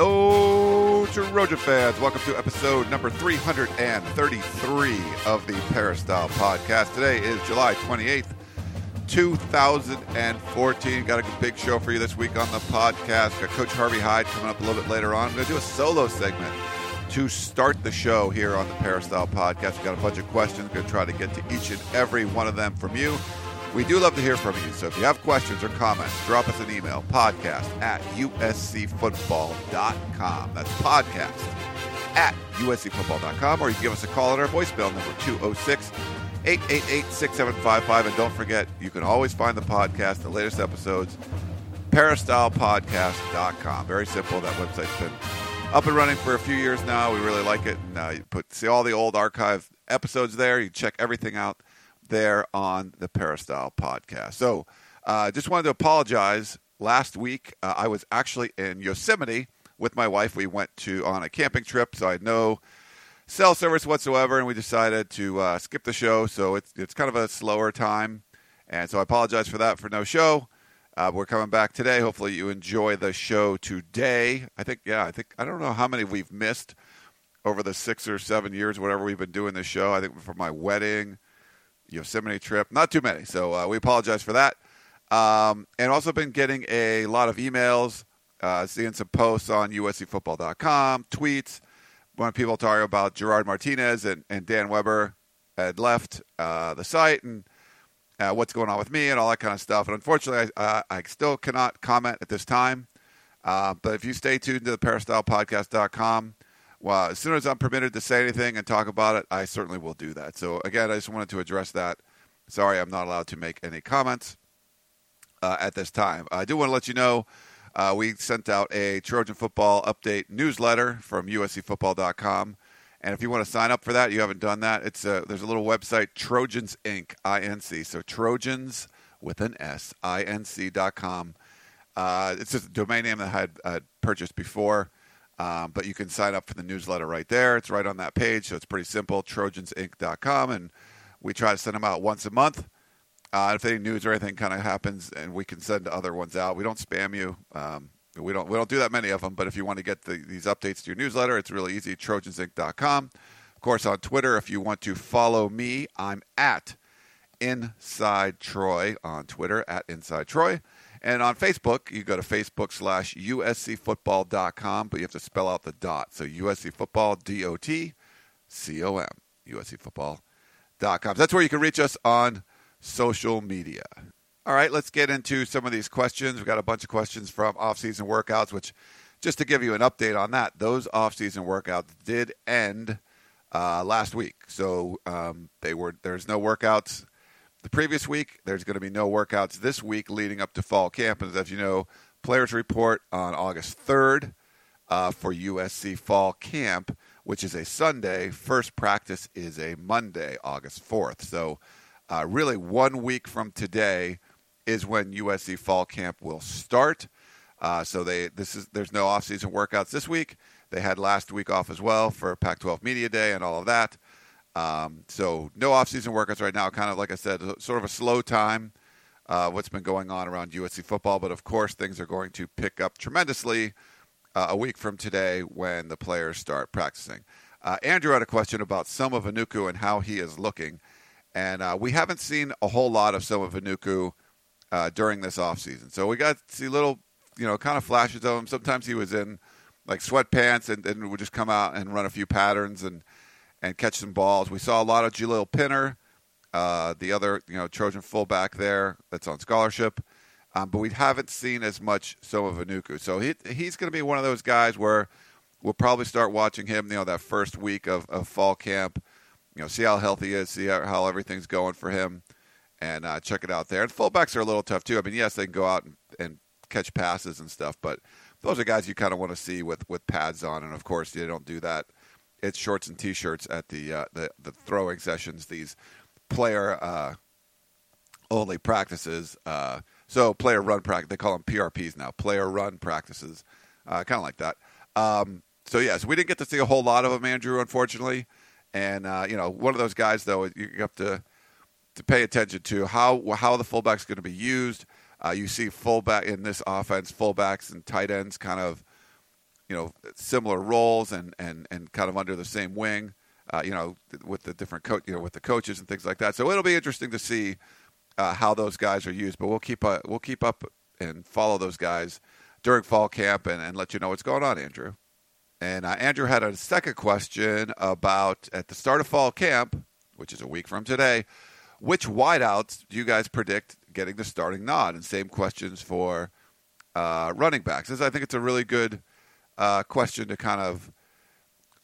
Hello, Trojan fans. Welcome to episode number 333 of the Peristyle Podcast. Today is July 28th, 2014. Got a big show for you this week on the podcast. Got Coach Harvey Hyde coming up a little bit later on. I'm going to do a solo segment to start the show here on the Peristyle Podcast. We've got a bunch of questions. We're going to try to get to each and every one of them from you. We do love to hear from you, so if you have questions or comments, drop us an email, podcast at USCfootball.com. That's podcast at USCfootball.com, or you can give us a call at our voicemail number 206-888-6755. And don't forget, you can always find the podcast, the latest episodes, peristylepodcast.com. Very simple. That website's been up and running for a few years now. We really like it. And you see all the old archive episodes there. You check everything out there on the Peristyle Podcast. So just wanted to apologize. Last week, I was actually in Yosemite with my wife. We went on a camping trip, so I had no cell service whatsoever, and we decided to skip the show. So it's kind of a slower time, and so I apologize for that, for no show. We're coming back today. Hopefully you enjoy the show today. I think I don't know how many we've missed over the 6 or 7 years, whatever we've been doing this show. I think for my wedding, Yosemite trip, not too many. So we apologize for that. And also been getting a lot of emails, seeing some posts on USCfootball.com, tweets. When people talk about Gerard Martinez and Dan Weber had left the site, and what's going on with me and all that kind of stuff. And unfortunately, I still cannot comment at this time. But if you stay tuned to the peristylepodcast.com, well, as soon as I'm permitted to say anything and talk about it, I certainly will do that. So, again, I just wanted to address that. Sorry, I'm not allowed to make any comments at this time. I do want to let you know we sent out a Trojan football update newsletter from USCfootball.com. And if you want to sign up for that, you haven't done that, there's a little website, Trojans Inc., I-N-C. So Trojans with an S, I-N-C.com. It's just a domain name that I had purchased before. But you can sign up for the newsletter right there. It's right on that page, so it's pretty simple, trojansinc.com. And we try to send them out once a month. If any news or anything kind of happens, and we can send other ones out. We don't spam you. We don't do that many of them. But if you want to get these updates to your newsletter, it's really easy, trojansinc.com. Of course, on Twitter, if you want to follow me, I'm at InsideTroy on Twitter, at InsideTroy. And on Facebook, you go to Facebook.com/USCFootball, but you have to spell out the dot. So USCFootball, DOTCOM, USCFootball.com. That's where you can reach us on social media. All right, let's get into some of these questions. We've got a bunch of questions from off-season workouts, which, just to give you an update on that, those off-season workouts did end last week. So there's no workouts the previous week. There's going to be no workouts this week leading up to fall camp. And as you know, players report on August 3rd for USC fall camp, which is a Sunday. First practice is a Monday, August 4th. So really 1 week from today is when USC fall camp will start. There's no off-season workouts this week. They had last week off as well for Pac-12 Media Day and all of that. So no off-season workouts right now. Kind of, like I said, sort of a slow time, what's been going on around USC football. But, of course, things are going to pick up tremendously a week from today when the players start practicing. Andrew had a question about Soma Vaenuku and how he is looking. And we haven't seen a whole lot of Soma Vaenuku during this offseason. So we got to see little, kind of flashes of him. Sometimes he was in, like, sweatpants and would just come out and run a few patterns and catch some balls. We saw a lot of Jalil Pinner, the other Trojan fullback there that's on scholarship. But we haven't seen as much Soma Vaenuku. So he's going to be one of those guys where we'll probably start watching him, that first week of fall camp, see how healthy he is, see how everything's going for him, and check it out there. And fullbacks are a little tough too. I mean, yes, they can go out and catch passes and stuff, but those are guys you kind of want to see with pads on. And, of course, they don't do that. It's shorts and T-shirts at the throwing sessions, these player-only practices. So player run practice, they call them PRPs now, player run practices, kind of like that. So we didn't get to see a whole lot of them, Andrew, unfortunately. And, one of those guys, though, you have to pay attention to how the fullback's going to be used. You see fullback in this offense, fullbacks and tight ends kind of, similar roles and kind of under the same wing, with the different with the coaches and things like that. So it'll be interesting to see how those guys are used. But we'll keep up and follow those guys during fall camp and let you know what's going on, Andrew. And Andrew had a second question about at the start of fall camp, which is a week from today. Which wideouts do you guys predict getting the starting nod? And same questions for running backs. I think it's a really good question to kind of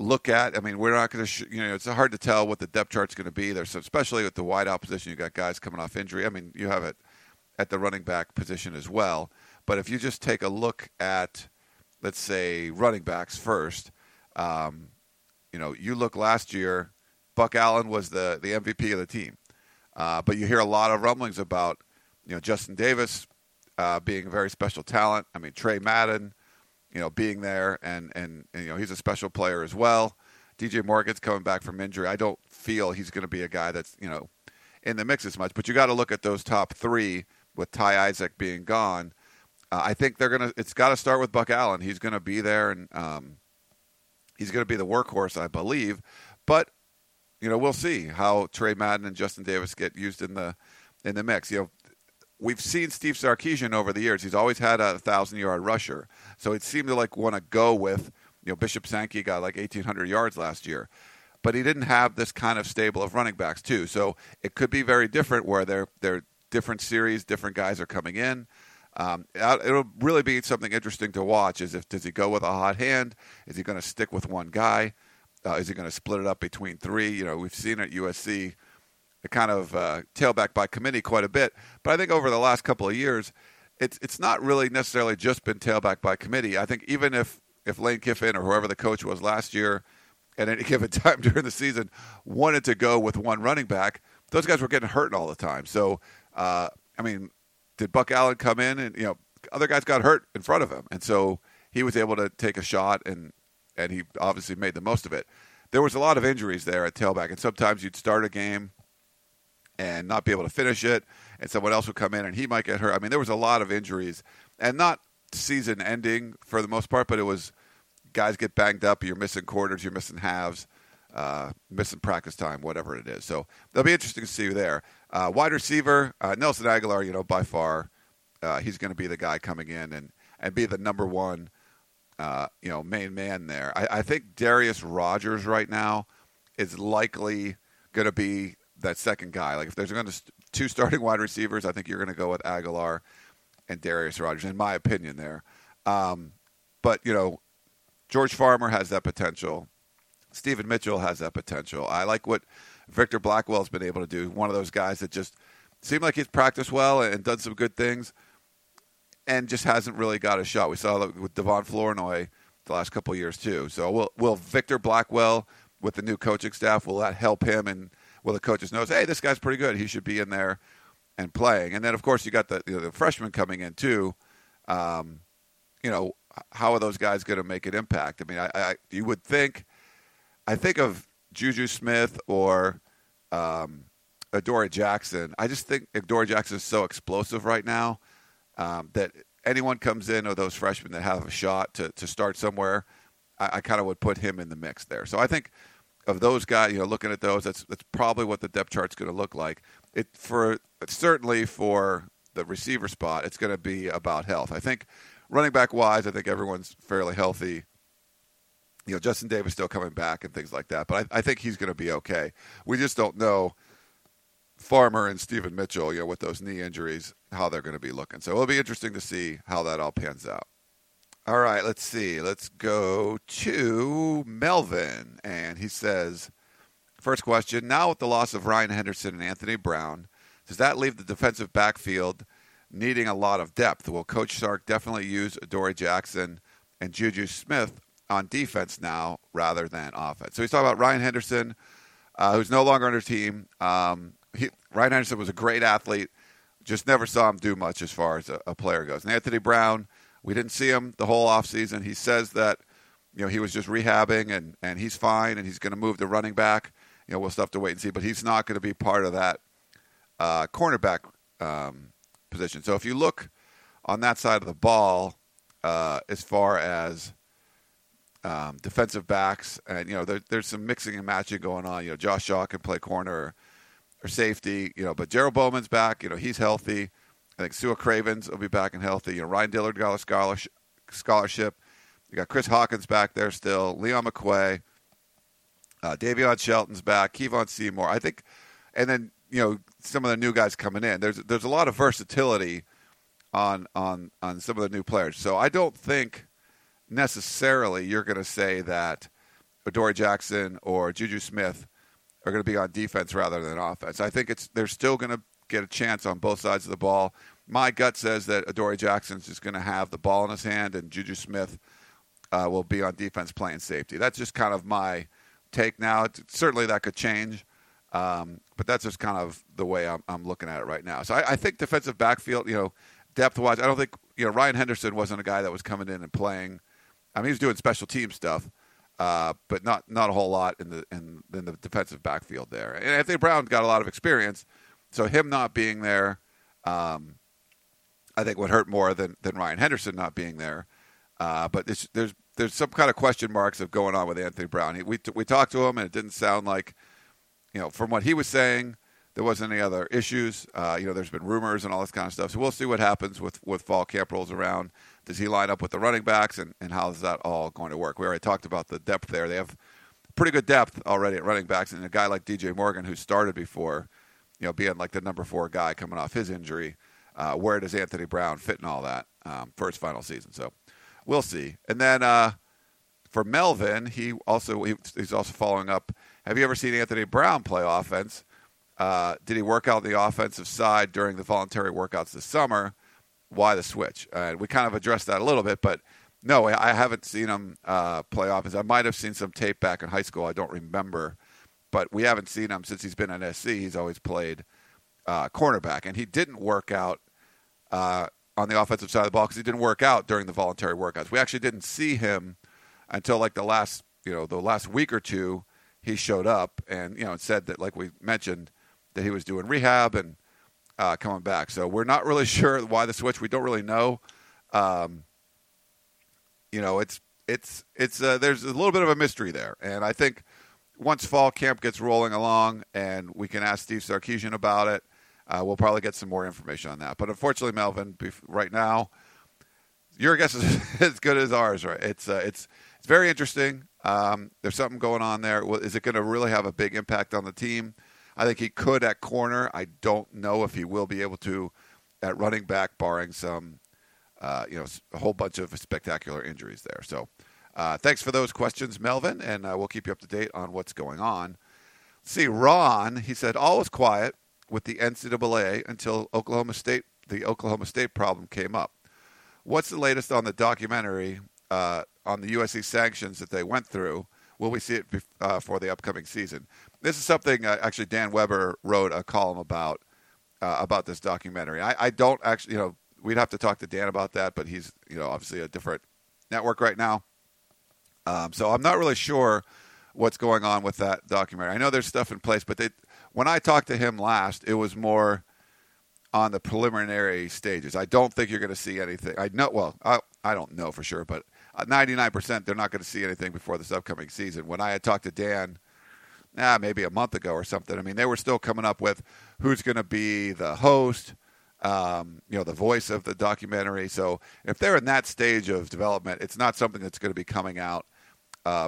look at. I mean, we're not going to, it's hard to tell what the depth chart's going to be. There's some, especially with the wideout position, you got guys coming off injury. I mean, you have it at the running back position as well. But if you just take a look at, let's say, running backs first, you look last year, Buck Allen was the MVP of the team. But you hear a lot of rumblings about, Justin Davis being a very special talent. I mean, Trey Madden, being there and he's a special player as well. DJ Morgan's coming back from injury. I don't feel he's going to be a guy that's, in the mix as much. But you got to look at those top three with Ty Isaac being gone. I think it's got to start with Buck Allen. He's going to be there and he's going to be the workhorse, I believe. But we'll see how Trey Madden and Justin Davis get used in the mix. We've seen Steve Sarkisian over the years. He's always had a 1,000-yard rusher. So it seemed to want to go with, Bishop Sankey got 1,800 yards last year. But he didn't have this kind of stable of running backs too. So it could be very different where they're different series, different guys are coming in. It'll really be something interesting to watch is does he go with a hot hand? Is he going to stick with one guy? Is he going to split it up between three? We've seen at USC the kind of tailback by committee quite a bit. But I think over the last couple of years, it's not really necessarily just been tailback by committee. I think even if Lane Kiffin or whoever the coach was last year at any given time during the season wanted to go with one running back, those guys were getting hurt all the time. So, did Buck Allen come in? And, other guys got hurt in front of him. And so he was able to take a shot and he obviously made the most of it. There was a lot of injuries there at tailback, and sometimes you'd start a game and not be able to finish it, and someone else would come in and he might get hurt. There was a lot of injuries, and not season-ending for the most part, but it was guys get banged up, you're missing quarters, you're missing halves, missing practice time, whatever it is. So that'll be interesting to see you there. Wide receiver, Nelson Aguilar, by far, he's going to be the guy coming in and be the number one main man there. I think Darius Rogers right now is likely going to be that second guy. If there's going to two starting wide receivers, I think you're going to go with Aguilar and Darius Rogers, in my opinion there. But George Farmer has that potential. Stephen Mitchell has that potential. I like what Victor Blackwell's been able to do. One of those guys that just seemed like he's practiced well and done some good things, and just hasn't really got a shot. We saw that with Devon Flournoy the last couple of years too. So will Victor Blackwell, with the new coaching staff, will that help him? And will the coaches know, hey, this guy's pretty good. He should be in there and playing. And then, of course, you got the freshmen coming in too. How are those guys going to make an impact? You would think. I think of Juju Smith or Adoree Jackson. I just think Adoree Jackson is so explosive right now. That anyone comes in or those freshmen that have a shot to start somewhere, I kind of would put him in the mix there. So I think of those guys, looking at those, that's probably what the depth chart's going to look like. Certainly for the receiver spot, it's going to be about health. I think running back wise, I think everyone's fairly healthy. Justin Davis still coming back and things like that, but I think he's going to be okay. We just don't know. Farmer and Stephen Mitchell, with those knee injuries, how they're going to be looking. So it'll be interesting to see how that all pans out. All right, let's see. Let's go to Melvin. And he says, first question, now with the loss of Ryan Henderson and Anthony Brown, does that leave the defensive backfield needing a lot of depth. Will Coach Sark definitely use Adoree Jackson and Juju Smith on defense now rather than offense? So he's talking about Ryan Henderson, who's no longer on her team. Ryan Henderson was a great athlete, just never saw him do much as far as a player goes. And Anthony Brown, we didn't see him the whole offseason. He says that, you know, he was just rehabbing and he's fine and he's going to move to running back. You know, we'll still have to wait and see, but he's not going to be part of that cornerback position. So if you look on that side of the ball, as far as defensive backs, and you know, there's some mixing and matching going on. You know, Josh Shaw can play corner or safety. You know, but Gerald Bowman's back. You know, he's healthy. I think Su'a Cravens will be back and healthy. You know, Ryan Dillard got a scholarship. You got Chris Hawkins back there still. Leon McQuay, Davion Shelton's back. Kevon Seymour, I think, and then, you know, some of the new guys coming in. There's a lot of versatility on some of the new players. So I don't think necessarily you're going to say that Adoree Jackson or Juju Smith are going to be on defense rather than offense. I think they're still going to get a chance on both sides of the ball. My gut says that Adoree Jackson's just going to have the ball in his hand, and Juju Smith will be on defense playing safety. That's just kind of my take now. Certainly that could change. But that's just kind of the way I'm looking at it right now. So I think defensive backfield, you know, depth-wise, I don't think, you know, Ryan Henderson wasn't a guy that was coming in and playing. I mean, he was doing special team stuff, but not a whole lot in the defensive backfield there. And Anthony Brown got a lot of experience, so him not being there, I think would hurt more than Ryan Henderson not being there. But there's some kind of question marks of going on with Anthony Brown. We talked to him, and it didn't sound like, you know, from what he was saying, there wasn't any other issues. You know, there's been rumors and all this kind of stuff. So we'll see what happens with fall camp rolls around. Does he line up with the running backs, and how is that all going to work? We already talked about the depth there. They have pretty good depth already at running backs, and a guy like DJ Morgan, who started before, you know, being like the number 4 guy coming off his injury. Where does Anthony Brown fit in all that for his final season? So we'll see. And then for Melvin, he's also following up. Have you ever seen Anthony Brown play offense? Did he work out the offensive side during the voluntary workouts this summer? Why the switch? We kind of addressed that a little bit, but no, I haven't seen him play offense. I might have seen some tape back in high school. I don't remember, but we haven't seen him since he's been at SC. He's always played cornerback, and he didn't work out on the offensive side of the ball because he didn't work out during the voluntary workouts. We actually didn't see him until like the last week or two. He showed up and, you know, said that, like we mentioned, that he was doing rehab and coming back. So we're not really sure why the switch. We don't really know. You know, it's there's a little bit of a mystery there. And I think once fall camp gets rolling along and we can ask Steve Sarkisian about it, we'll probably get some more information on that. But unfortunately, Melvin, right now, your guess is as good as ours, right? It's very interesting. There's something going on there. Is it going to really have a big impact on the team? I think he could at corner. I don't know if he will be able to at running back, barring some, a whole bunch of spectacular injuries there. So thanks for those questions, Melvin, and we'll keep you up to date on what's going on. Let's see, Ron, he said, all was quiet with the NCAA until the Oklahoma State problem came up. What's the latest on the documentary on the USC sanctions that they went through? Will we see it for the upcoming season? This is something actually Dan Weber wrote a column about this documentary. I don't actually, you know, we'd have to talk to Dan about that, but he's, you know, obviously a different network right now. So I'm not really sure what's going on with that documentary. I know there's stuff in place, but when I talked to him last, it was more on the preliminary stages. I don't think you're going to see anything. I know, well, I don't know for sure, but 99% they're not going to see anything before this upcoming season. When I had talked to Dan, maybe a month ago or something, I mean, they were still coming up with who's going to be the host, the voice of the documentary. So if they're in that stage of development, it's not something that's going to be coming out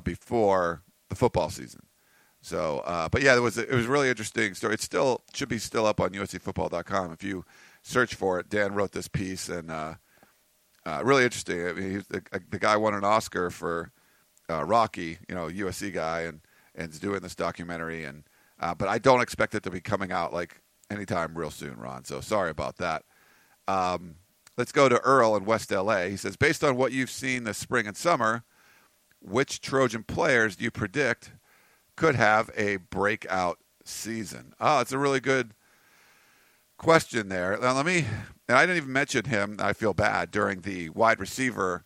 before the football season. So, but yeah, it was a really interesting story. It should be up on USCfootball.com. If you search for it, Dan wrote this piece and, really interesting. I mean, the guy won an Oscar for Rocky, you know, USC guy, and is doing this documentary. And but I don't expect it to be coming out like anytime real soon, Ron. So sorry about that. Let's go to Earl in West L.A. He says, based on what you've seen this spring and summer, which Trojan players do you predict could have a breakout season? Oh, it's a really good question there. Now, and I didn't even mention him, I feel bad, during the wide receiver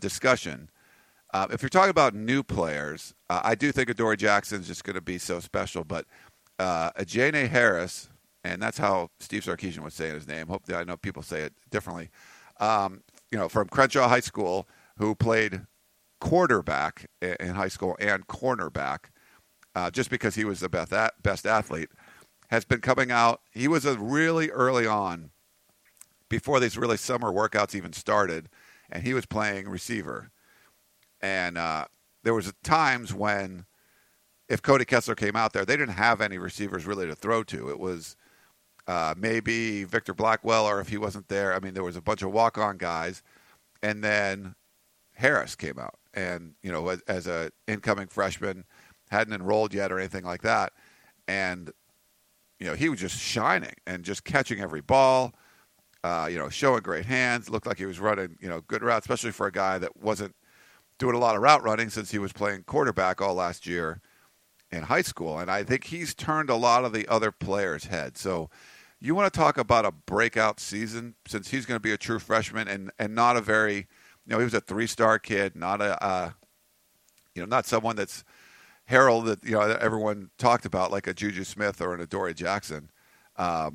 discussion. If you're talking about new players, I do think Adoree Jackson is just going to be so special. But Ajayne Harris, and that's how Steve Sarkisian was saying his name. Hopefully, I know people say it differently. From Crenshaw High School, who played quarterback in high school and cornerback, just because he was the best athlete, has been coming out. He was really early on, before these really summer workouts even started, and he was playing receiver. And there was times when, if Cody Kessler came out there, they didn't have any receivers really to throw to. It was maybe Victor Blackwell, or if he wasn't there, there was a bunch of walk-on guys. And then Harris came out, and as an incoming freshman, hadn't enrolled yet or anything like that. And he was just shining and just catching every ball. Showing great hands. Looked like he was running good routes, especially for a guy that wasn't doing a lot of route running since he was playing quarterback all last year in high school. And I think he's turned a lot of the other players' heads. So you want to talk about a breakout season, since he's going to be a true freshman and not a very, he was a 3-star kid, not a, not someone that's heralded, that everyone talked about like a Juju Smith or an Adoree Jackson. I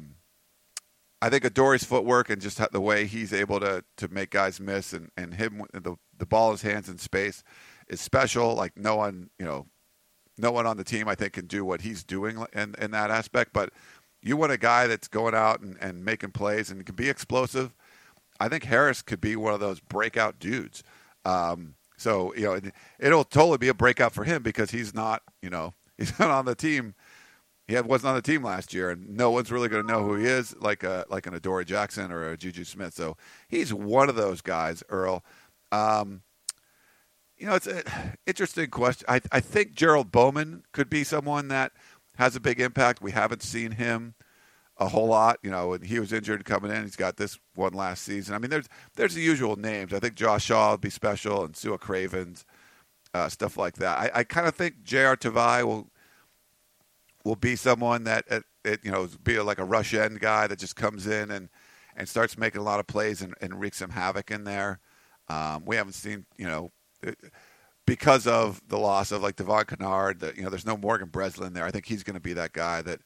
think Adoree's footwork and just the way he's able to make guys miss and him, the ball in his hands in space is special. Like no one on the team, I think, can do what he's doing in that aspect. But you want a guy that's going out and making plays and can be explosive. I think Harris could be one of those breakout dudes. It'll totally be a breakout for him because he's not on the team. He wasn't on the team last year, and no one's really going to know who he is, like an Adoree Jackson or a Juju Smith. So he's one of those guys, Earl. It's an interesting question. I think Gerald Bowman could be someone that has a big impact. We haven't seen him a whole lot. When he was injured coming in, he's got this one last season. There's the usual names. I think Josh Shaw would be special, and Su'a Cravens, stuff like that. I kind of think J.R. Tavai will be someone that be like a rush end guy that just comes in and starts making a lot of plays and wreaks some havoc in there. We haven't seen because of the loss of like Devon Kennard, there's no Morgan Breslin there. I think he's going to be that guy that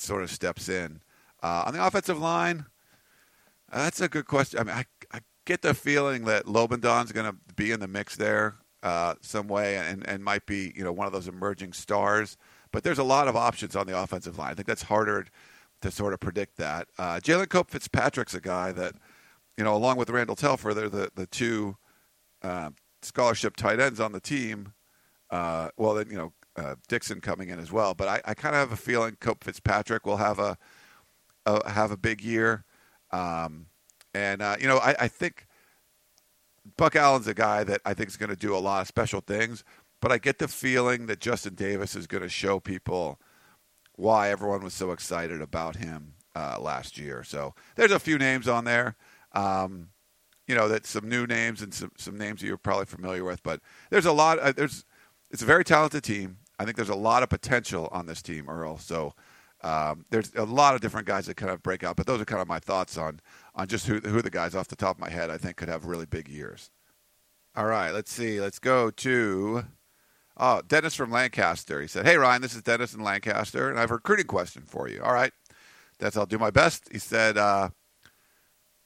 sort of steps in on the offensive line. That's a good question. I get the feeling that Lobendon's going to be in the mix there some way and might be one of those emerging stars. But there's a lot of options on the offensive line. I think that's harder to sort of predict that. Jalen Cope Fitzpatrick's a guy that, along with Randall Telfer, they're the two scholarship tight ends on the team. Dixon coming in as well. But I kind of have a feeling Cope Fitzpatrick will have a big year. I think Buck Allen's a guy that I think is going to do a lot of special things. But I get the feeling that Justin Davis is going to show people why everyone was so excited about him last year. So there's a few names on there, that some new names and some names that you're probably familiar with. But there's a lot. It's a very talented team. I think there's a lot of potential on this team, Earl. So there's a lot of different guys that kind of break out. But those are kind of my thoughts on just who the guys off the top of my head I think could have really big years. All right, let's see. Let's go to... Oh, Dennis from Lancaster. He said, "Hey, Ryan, this is Dennis in Lancaster, and I have a recruiting question for you." All right. I'll do my best. He said,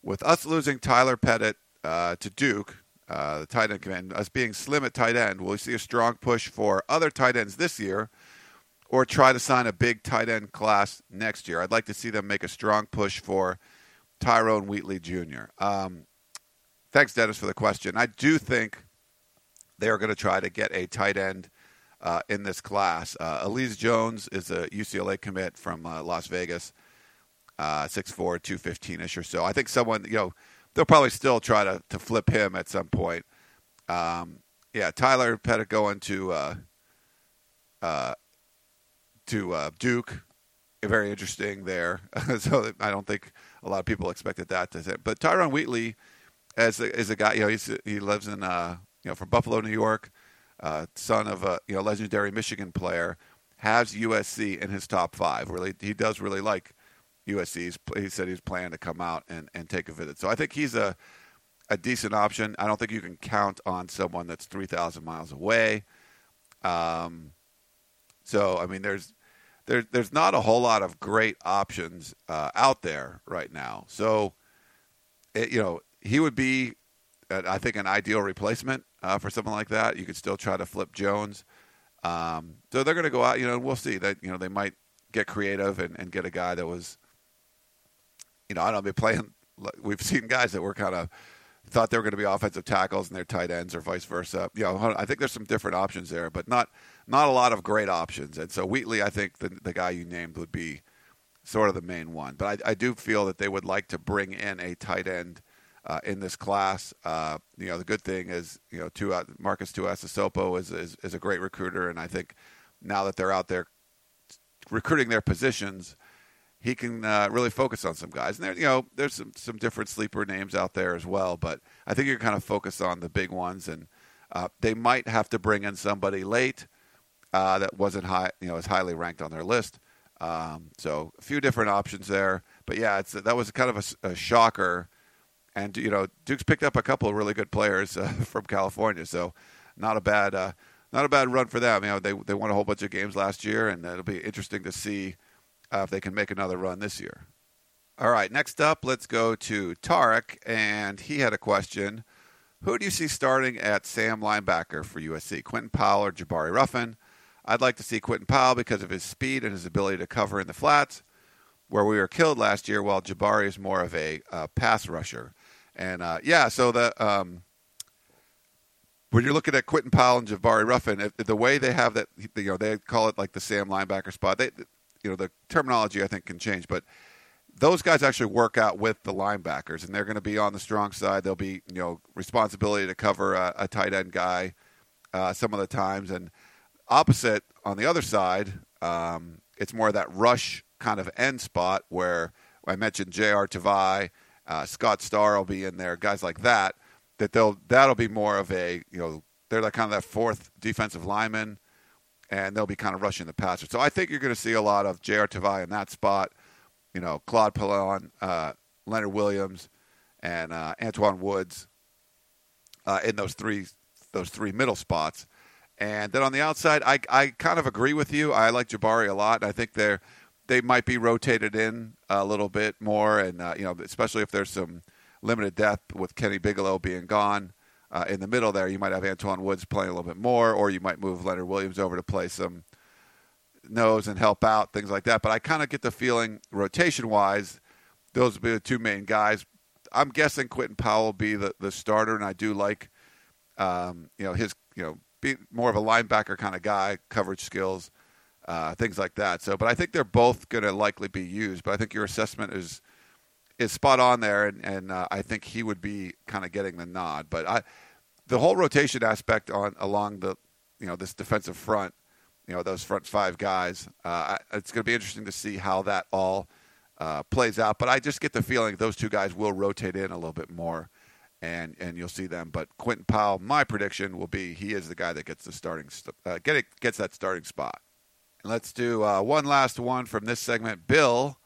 with us losing Tyler Pettit to Duke, the tight end command, us being slim at tight end, will we see a strong push for other tight ends this year or try to sign a big tight end class next year? I'd like to see them make a strong push for Tyrone Wheatley Jr. Thanks, Dennis, for the question. I do think they are going to try to get a tight end in this class. Elise Jones is a UCLA commit from Las Vegas, 6'4", 215-ish or so. I think someone, they'll probably still try to flip him at some point. Tyler Pettit going to Duke, very interesting there. So I don't think a lot of people expected that to say. But Tyron Wheatley, as a guy, he lives in from Buffalo, New York, son of a legendary Michigan player, has USC in his top five. Really, he does really like USC. He said he's planning to come out and take a visit. So I think he's a decent option. I don't think you can count on someone that's 3,000 miles away. So I mean, there's not a whole lot of great options out there right now. So he would be, I think, an ideal replacement for someone like that. You could still try to flip Jones. So they're going to go out, and we'll see that, they might get creative and get a guy that was, I don't know, we've seen guys that were kind of thought they were going to be offensive tackles and they're tight ends or vice versa. I think there's some different options there, but not a lot of great options. And so Wheatley, I think the guy you named would be sort of the main one. But I do feel that they would like to bring in a tight end in this class. The good thing is, Marcus Tuiasosopo is a great recruiter, and I think now that they're out there recruiting their positions, he can really focus on some guys. And there's some different sleeper names out there as well, but I think you're kind of focused on the big ones, and they might have to bring in somebody late that wasn't high, as highly ranked on their list. So a few different options there, but yeah, that was kind of a shocker. And, Duke's picked up a couple of really good players from California, so not a bad run for them. They won a whole bunch of games last year, and it'll be interesting to see if they can make another run this year. All right, next up, let's go to Tarek, and he had a question. Who do you see starting at Sam linebacker for USC, Quentin Powell or Jabari Ruffin? I'd like to see Quentin Powell because of his speed and his ability to cover in the flats, where we were killed last year, while Jabari is more of a pass rusher. And, so when you're looking at Quentin Powell and Jabari Ruffin, the way they have that, they call it like the Sam linebacker spot. The terminology, I think, can change. But those guys actually work out with the linebackers, and they're going to be on the strong side. They'll be, responsibility to cover a tight end guy some of the times. And opposite, on the other side, it's more of that rush kind of end spot where I mentioned J.R. Tavai, Scott Starr will be in there, guys like that. That'll be more of a they're like kind of that fourth defensive lineman, and they'll be kind of rushing the passer. So I think you're going to see a lot of J.R. Tavai in that spot. Claude Pallon, Leonard Williams, and Antwaun Woods in those three middle spots. And then on the outside, I kind of agree with you. I like Jabari a lot. I think they might be rotated in a little bit more, and especially if there's some limited depth with Kenny Bigelow being gone in the middle there, you might have Antwaun Woods playing a little bit more, or you might move Leonard Williams over to play some nose and help out, things like that. But I kind of get the feeling rotation-wise, those would be the two main guys. I'm guessing Quentin Powell will be the starter, and I do like his be more of a linebacker kind of guy, coverage skills. Things like that. So, but I think they're both going to likely be used. But I think your assessment is spot on there, and I think he would be kind of getting the nod. But the whole rotation aspect along the this defensive front, those front five guys, it's going to be interesting to see how that all plays out. But I just get the feeling those two guys will rotate in a little bit more, and you'll see them. But Quentin Powell, my prediction will be he is the guy that gets the starting gets that starting spot. Let's do one last one from this segment. Bill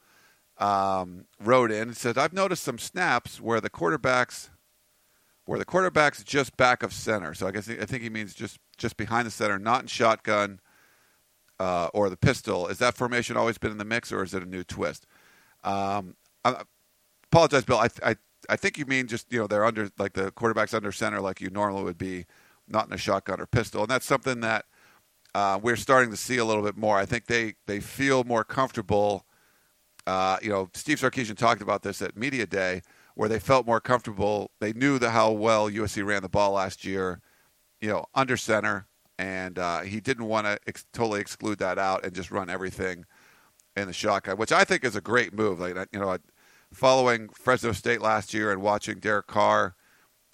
wrote in and said, I've noticed some snaps where the quarterback's just back of center. So I think he means just behind the center, not in shotgun or the pistol. Is that formation always been in the mix, or is it a new twist? I apologize, Bill. I think you mean just, they're under, like the quarterback's under center like you normally would be, not in a shotgun or pistol. And that's something that we're starting to see a little bit more. I think they feel more comfortable. Steve Sarkisian talked about this at Media Day, where they felt more comfortable. They knew how well USC ran the ball last year, under center, and he didn't want to totally exclude that out and just run everything in the shotgun, which I think is a great move. Like following Fresno State last year and watching Derek Carr,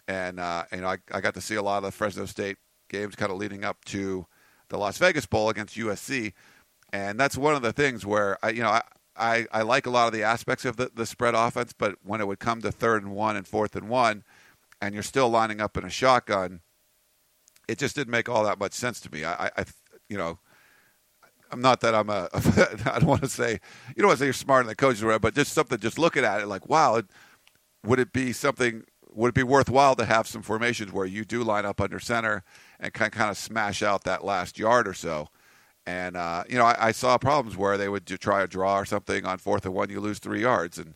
and I got to see a lot of the Fresno State games kind of leading up to the Las Vegas Bowl against USC, and that's one of the things where I, I like a lot of the aspects of the spread offense, but when it would come to 3rd and 1 and 4th and 1, and you're still lining up in a shotgun, it just didn't make all that much sense to me. I'm not that I'm a – I don't want to say – you don't want to say you're smarter than the coaches around, but just something, just looking at it like, wow, would it be something – would it be worthwhile to have some formations where you do line up under center and kind of smash out that last yard or so? And, I saw problems where they would try a draw or something on 4th and 1, you lose 3 yards. And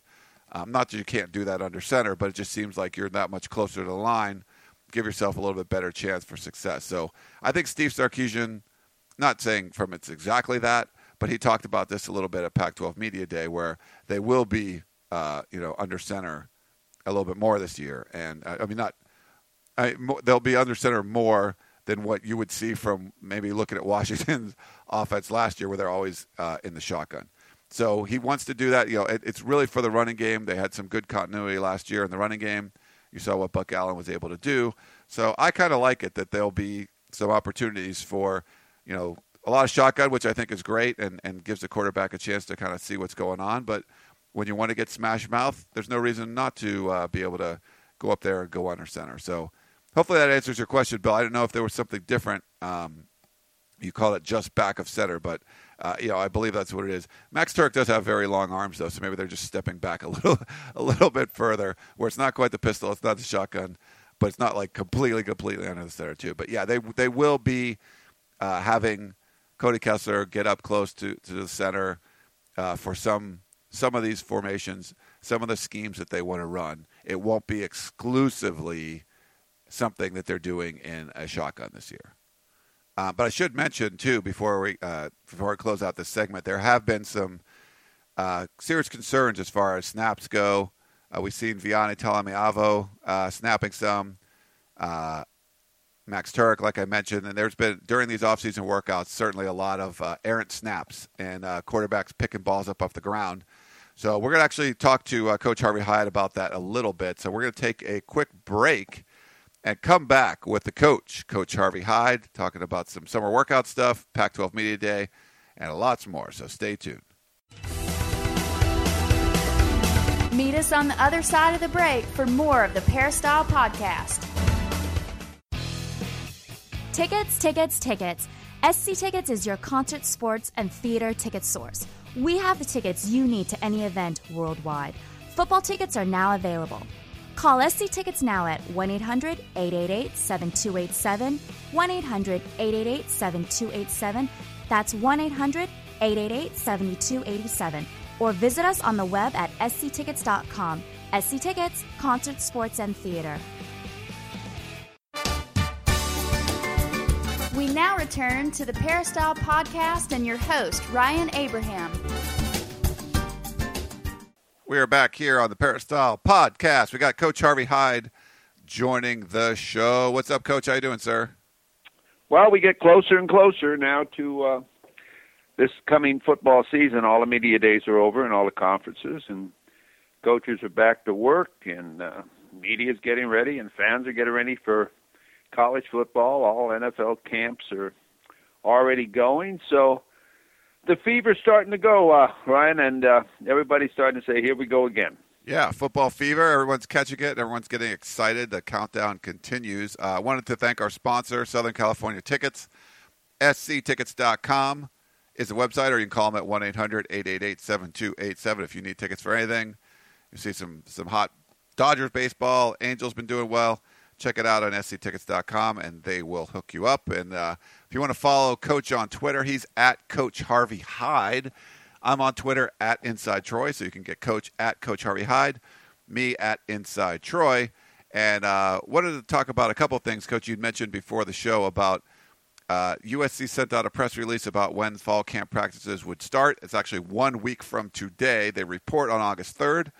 not that you can't do that under center, but it just seems like you're that much closer to the line. Give yourself a little bit better chance for success. So I think Steve Sarkisian, not saying from it's exactly that, but he talked about this a little bit at Pac-12 Media Day where they will be, under center a little bit more this year. And, they'll be under center more than what you would see from maybe looking at Washington's offense last year where they're always in the shotgun. So he wants to do that. It's really for the running game. They had some good continuity last year in the running game. You saw what Buck Allen was able to do. So I kind of like it that there'll be some opportunities for, a lot of shotgun, which I think is great and gives the quarterback a chance to kind of see what's going on. But when you want to get smash mouth, there's no reason not to be able to go up there and go under center. So hopefully that answers your question, Bill. I don't know if there was something different. You call it just back of center, but I believe that's what it is. Max Turk does have very long arms, though, so maybe they're just stepping back a little bit further, where it's not quite the pistol, it's not the shotgun, but it's not like completely under the center too. But yeah, they will be having Cody Kessler get up close to the center for some of these formations, some of the schemes that they want to run. It won't be exclusively something that they're doing in a shotgun this year. But I should mention, too, before we close out this segment, there have been some serious concerns as far as snaps go. We've seen Vianney Talamiavo snapping some, Max Turk, like I mentioned. And there's been, during these offseason workouts, certainly a lot of errant snaps and quarterbacks picking balls up off the ground. So we're going to actually talk to Coach Harvey Hyde about that a little bit. So we're going to take a quick break and come back with the Coach Harvey Hyde, talking about some summer workout stuff, Pac-12 Media Day, and lots more. So stay tuned. Meet us on the other side of the break for more of the Peristyle Podcast. Tickets. SC Tickets is your concert, sports, and theater ticket source. We have the tickets you need to any event worldwide. Football tickets are now available. Call SC Tickets now at 1-800-888-7287, 1-800-888-7287, that's 1-800-888-7287, or visit us on the web at sctickets.com. SC Tickets, concert, sports, and theater. We now return to the Peristyle Podcast and your host, Ryan Abraham. We are back here on the Peristyle Podcast. We got Coach Harvey Hyde joining the show. What's up, Coach? How you doing, sir? Well, we get closer and closer now to this coming football season. All the media days are over and all the conferences, and coaches are back to work, and media is getting ready, and fans are getting ready for college football. All NFL camps are already going, so the fever's starting to go, Ryan, and everybody's starting to say, here we go again. Yeah, football fever. Everyone's catching it. Everyone's getting excited. The countdown continues. I wanted to thank our sponsor, Southern California Tickets. SCTickets.com is the website, or you can call them at 1-800-888-7287 if you need tickets for anything. You see some hot Dodgers baseball. Angels been doing well. Check it out on sctickets.com, and they will hook you up. And if you want to follow Coach on Twitter, he's at Coach Harvey Hyde. I'm on Twitter at InsideTroy, so you can get Coach at Coach Harvey Hyde, me at InsideTroy. And wanted to talk about a couple of things, Coach, you'd mentioned before the show about USC sent out a press release about when fall camp practices would start. It's actually 1 week from today. They report on August 3rd.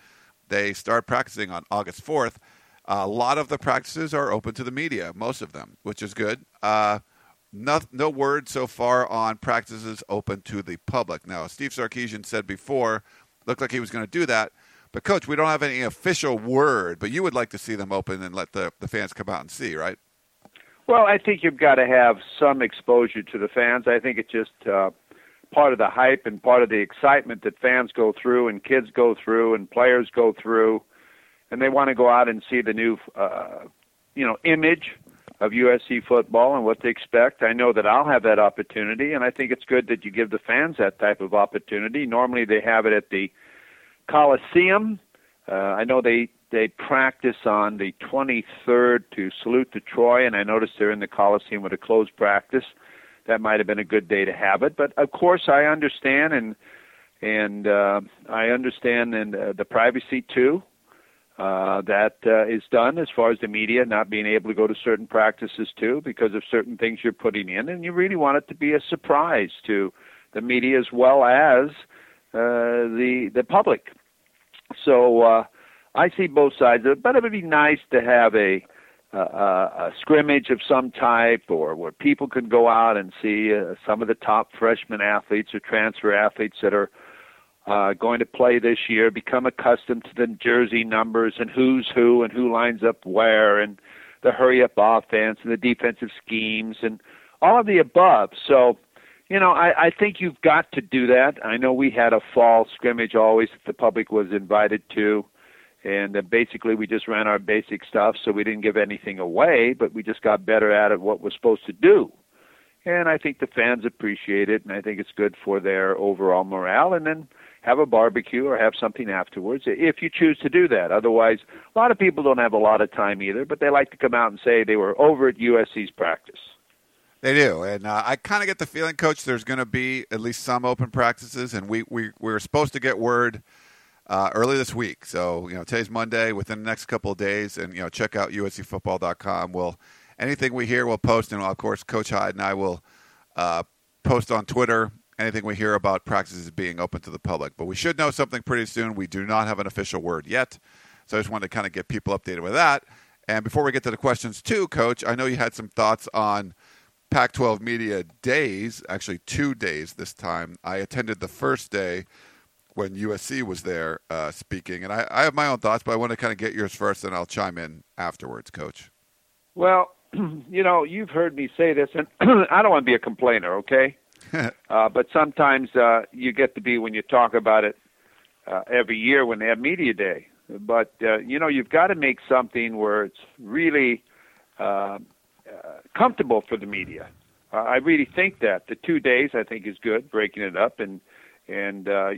They start practicing on August 4th. A lot of the practices are open to the media, most of them, which is good. No word so far on practices open to the public. Now, Steve Sarkisian said before, looked like he was going to do that. But, Coach, we don't have any official word, but you would like to see them open and let the fans come out and see, right? Well, I think you've got to have some exposure to the fans. I think it just part of the hype and part of the excitement that fans go through and kids go through and players go through, and they want to go out and see the new, image of USC football and what to expect. I know that I'll have that opportunity, and I think it's good that you give the fans that type of opportunity. Normally they have it at the Coliseum. I know they practice on the 23rd to salute to Troy, and I noticed they're in the Coliseum with a closed practice. That might have been a good day to have it. But, of course, I understand, and the privacy, too. That is done as far as the media not being able to go to certain practices too because of certain things you're putting in, and you really want it to be a surprise to the media as well as the public. So I see both sides of it, but it would be nice to have a scrimmage of some type or where people could go out and see some of the top freshman athletes or transfer athletes that are going to play this year, become accustomed to the jersey numbers and who's who and who lines up where and the hurry-up offense and the defensive schemes and all of the above. So, I think you've got to do that. I know we had a fall scrimmage always that the public was invited to, and basically we just ran our basic stuff, so we didn't give anything away, but we just got better at it, what we're supposed to do. And I think the fans appreciate it, and I think it's good for their overall morale. And then have a barbecue or have something afterwards if you choose to do that. Otherwise, a lot of people don't have a lot of time either, but they like to come out and say they were over at USC's practice. They do, and I kind of get the feeling, Coach, there's going to be at least some open practices, and we were supposed to get word early this week. So, today's Monday, within the next couple of days, and, check out USCfootball.com. Anything we hear, we'll post, and, of course, Coach Hyde and I will post on Twitter anything we hear about practices being open to the public. But we should know something pretty soon. We do not have an official word yet. So I just wanted to kind of get people updated with that. And before we get to the questions too, Coach, I know you had some thoughts on Pac-12 Media Days, actually 2 days this time. I attended the first day when USC was there speaking. And I have my own thoughts, but I want to kind of get yours first, and I'll chime in afterwards, Coach. Well, you've heard me say this, and I don't want to be a complainer, okay? But sometimes you get to be when you talk about it every year when they have Media Day. But, you've got to make something where it's really comfortable for the media. I really think that. The 2 days, I think, is good, breaking it up and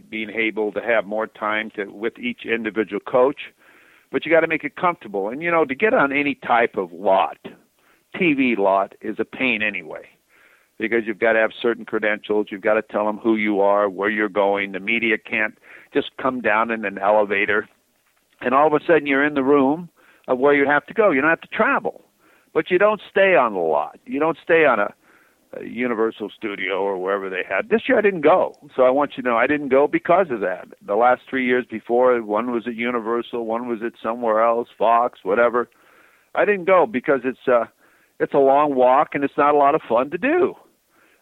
being able to have more time with each individual coach. But you got to make it comfortable. And, to get on any type of lot, TV lot, is a pain anyway. Because you've got to have certain credentials. You've got to tell them who you are, where you're going. The media can't just come down in an elevator. And all of a sudden you're in the room of where you have to go. You don't have to travel. But you don't stay on the lot. You don't stay on a Universal Studio or wherever they had. This year I didn't go. So I want you to know I didn't go because of that. The last 3 years before, one was at Universal, one was at somewhere else, Fox, whatever. I didn't go because it's a long walk and it's not a lot of fun to do.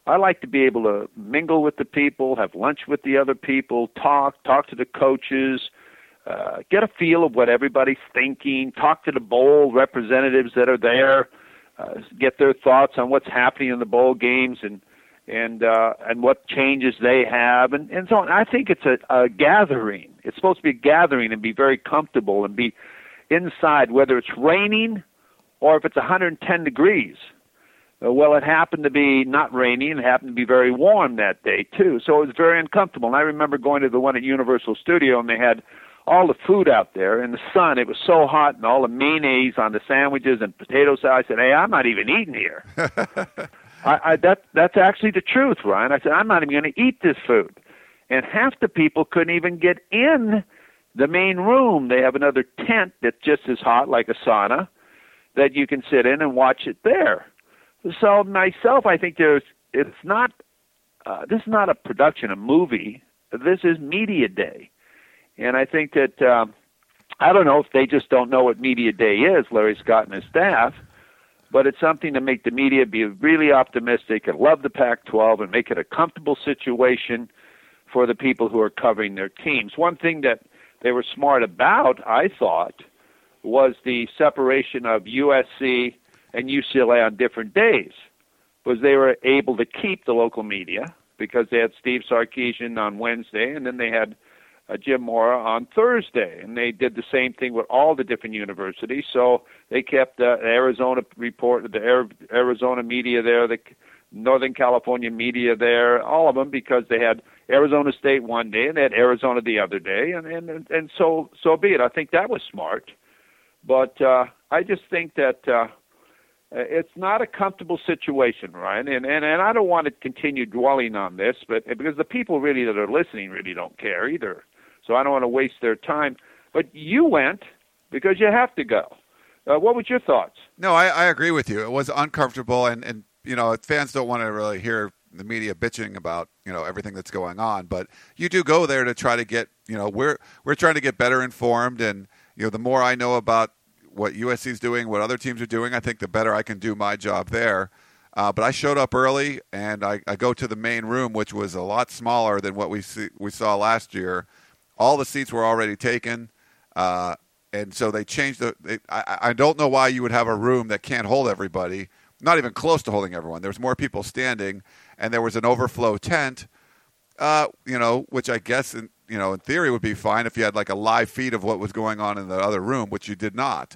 I like to be able to mingle with the people, have lunch with the other people, talk to the coaches, get a feel of what everybody's thinking, talk to the bowl representatives that are there, get their thoughts on what's happening in the bowl games and what changes they have and so on. I think it's a gathering. It's supposed to be a gathering and be very comfortable and be inside, whether it's raining or if it's 110 degrees. Well, it happened to be not rainy and it happened to be very warm that day, too. So it was very uncomfortable. And I remember going to the one at Universal Studio, and they had all the food out there in the sun. It was so hot, and all the mayonnaise on the sandwiches and potato salad. I said, hey, I'm not even eating here. That's actually the truth, Ryan. I said, I'm not even going to eat this food. And half the people couldn't even get in the main room. They have another tent that's just as hot, like a sauna, that you can sit in and watch it there. So myself, I think this is not a production, a movie. This is Media Day. And I think that, I don't know if they just don't know what Media Day is, Larry Scott and his staff, but it's something to make the media be really optimistic and love the Pac-12 and make it a comfortable situation for the people who are covering their teams. One thing that they were smart about, I thought, was the separation of USC and UCLA on different days, was they were able to keep the local media because they had Steve Sarkisian on Wednesday, and then they had Jim Mora on Thursday, and they did the same thing with all the different universities. So they kept the Arizona report, the Arizona media there, the Northern California media there, all of them, because they had Arizona State one day and they had Arizona the other day, and so be it. I think that was smart, but I just think that it's not a comfortable situation, Ryan, and I don't want to continue dwelling on this, but because the people really that are listening really don't care either, so I don't want to waste their time. But you went because you have to go. What was your thoughts? No, I agree with you. It was uncomfortable, and you know, fans don't want to really hear the media bitching about, you know, everything that's going on, but you do go there to try to get, you know, we're trying to get better informed, and, you know, the more I know about what USC's doing, what other teams are doing, I think the better I can do my job there. But I showed up early, and I go to the main room, which was a lot smaller than what we saw last year. All the seats were already taken, and so they changed I don't know why you would have a room that can't hold everybody. Not even close to holding everyone. There was more people standing, and there was an overflow tent, you know, which I guess, in theory would be fine if you had like a live feed of what was going on in the other room, which you did not.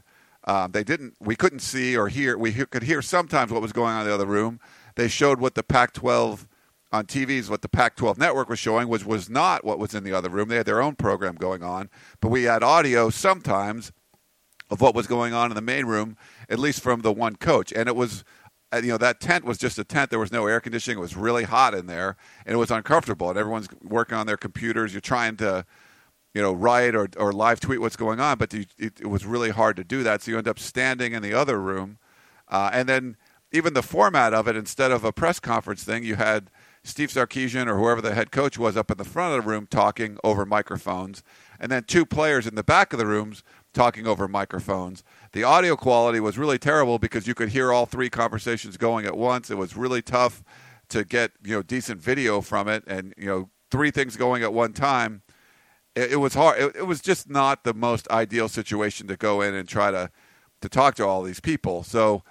We couldn't see or hear. We could hear sometimes what was going on in the other room. They showed what the Pac-12 on TVs, what the Pac-12 network was showing, which was not what was in the other room. They had their own program going on, but we had audio sometimes of what was going on in the main room, at least from the one coach. And it was, you know, that tent was just a tent. There was no air conditioning. It was really hot in there, and it was uncomfortable. And everyone's working on their computers. You're trying to, you know, write or live tweet what's going on, but it was really hard to do that. So you end up standing in the other room. And then even the format of it, instead of a press conference thing, you had Steve Sarkisian or whoever the head coach was up in the front of the room talking over microphones, and then two players in the back of the rooms talking over microphones. The audio quality was really terrible because you could hear all three conversations going at once. It was really tough to get, you know, decent video from it, and, you know, three things going at one time. It was hard. It was just not the most ideal situation to go in and try to talk to all these people. So,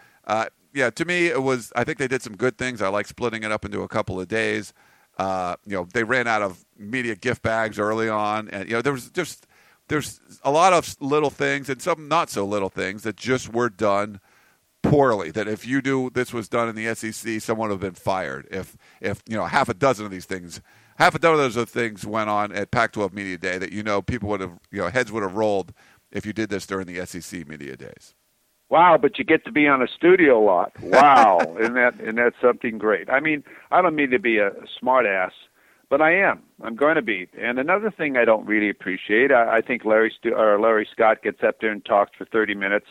yeah, to me, it was, I think they did some good things. I like splitting it up into a couple of days. You know, they ran out of media gift bags early on, and, you know, there's a lot of little things and some not so little things that just were done poorly. That if you do, this was done in the SEC, someone would have been fired. If you know, half a dozen of those things went on at Pac-12 Media Day that, you know, people would have, you know, heads would have rolled if you did this during the SEC Media Days. Wow, but you get to be on a studio lot. Wow, and that's something great. I mean, I don't mean to be a smart ass, but I am. I'm going to be. And another thing I don't really appreciate, I think Larry Scott gets up there and talks for 30 minutes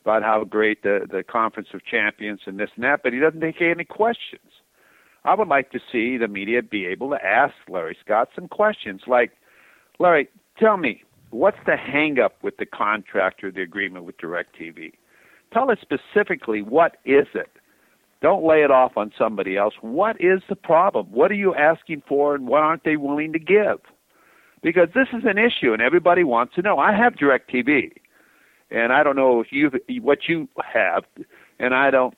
about how great the Conference of Champions and this and that, but he doesn't take any questions. I would like to see the media be able to ask Larry Scott some questions, like, Larry, tell me, what's the hang-up with the contract or the agreement with DirecTV? Tell us specifically, what is it? Don't lay it off on somebody else. What is the problem? What are you asking for, and what aren't they willing to give? Because this is an issue, and everybody wants to know. I have DirecTV, and I don't know if what you have, and I don't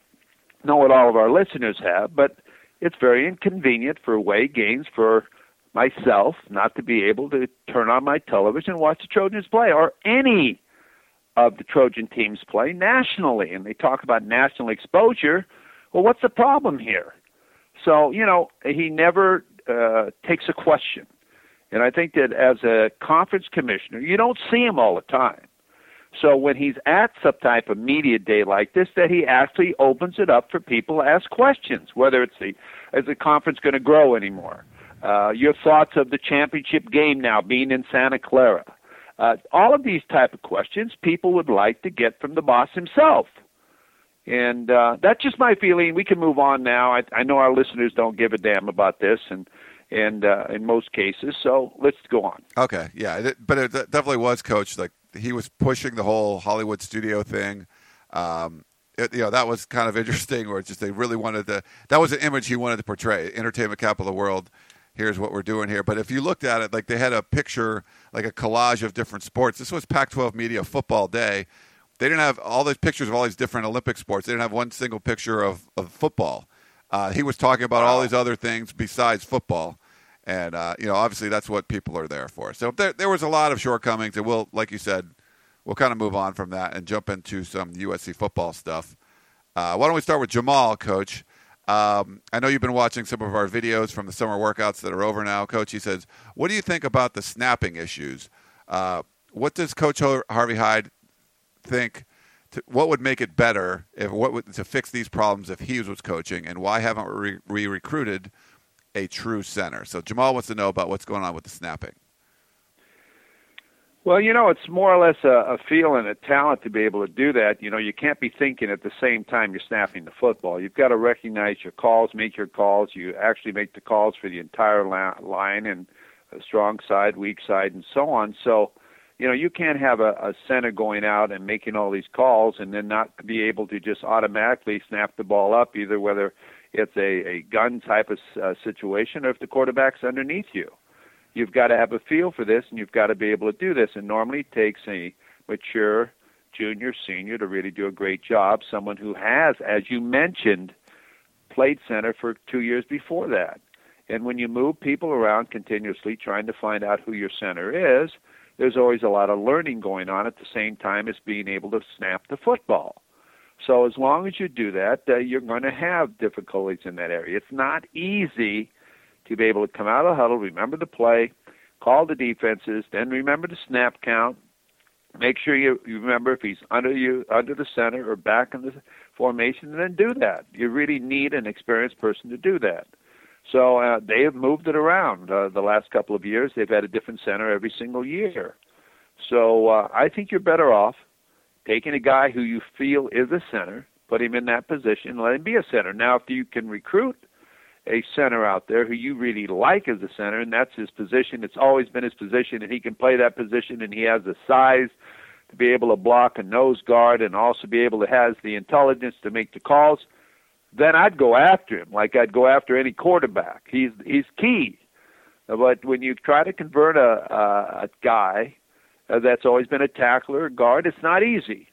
know what all of our listeners have, but it's very inconvenient for away games for myself not to be able to turn on my television and watch the Trojans play, or any of the Trojan teams play nationally. And they talk about national exposure. Well, what's the problem here? So, you know, he never takes a question. And I think that as a conference commissioner, you don't see him all the time. So when he's at some type of media day like this, that he actually opens it up for people to ask questions, whether it's is the conference going to grow anymore? Your thoughts of the championship game now being in Santa Clara? All of these type of questions people would like to get from the boss himself. And that's just my feeling. We can move on now. I know our listeners don't give a damn about this, and in most cases. So let's go on. Okay, yeah, but it definitely was, Coach. Like, he was pushing the whole Hollywood studio thing. You know, that was kind of interesting. Where it's just they really wanted to. That was an image he wanted to portray. Entertainment capital of the world. Here's what we're doing here. But if you looked at it, like, they had a picture, like a collage of different sports. This was Pac-12 Media Football Day. They didn't have all those pictures of all these different Olympic sports. They didn't have one single picture of football. He was talking about all these other things besides football. And, you know, obviously that's what people are there for. So there was a lot of shortcomings. And we'll, like you said, we'll kind of move on from that and jump into some USC football stuff. Why don't we start with Jamal, Coach? I know you've been watching some of our videos from the summer workouts that are over now. Coach, he says, what do you think about the snapping issues? What does Coach Harvey Hyde think? What would make it better to fix these problems if Hughes was coaching, and why haven't we recruited a true center? So Jamal wants to know about what's going on with the snapping. Well, you know, it's more or less a feel and a talent to be able to do that. You know, you can't be thinking at the same time you're snapping the football. You've got to recognize your calls, make your calls. You actually make the calls for the entire line and strong side, weak side, and so on. So, you know, you can't have a center going out and making all these calls and then not be able to just automatically snap the ball up, either whether it's a gun type of situation or if the quarterback's underneath you. You've got to have a feel for this, and you've got to be able to do this. And normally it takes a mature junior, senior to really do a great job, someone who has, as you mentioned, played center for 2 years before that. And when you move people around continuously trying to find out who your center is, there's always a lot of learning going on at the same time as being able to snap the football. So as long as you do that, you're going to have difficulties in that area. It's not easy to be able to come out of the huddle, remember the play, call the defenses, then remember the snap count. Make sure you remember if he's under the center or back in the formation, and then do that. You really need an experienced person to do that. So they have moved it around the last couple of years. They've had a different center every single year. So I think you're better off taking a guy who you feel is a center, put him in that position, let him be a center. Now, if you can recruit a center out there who you really like as a center, and that's his position. It's always been his position, and he can play that position, and he has the size to be able to block a nose guard and also be able to has the intelligence to make the calls. Then I'd go after him like I'd go after any quarterback. He's key. But when you try to convert a guy that's always been a tackler or guard, it's not easy.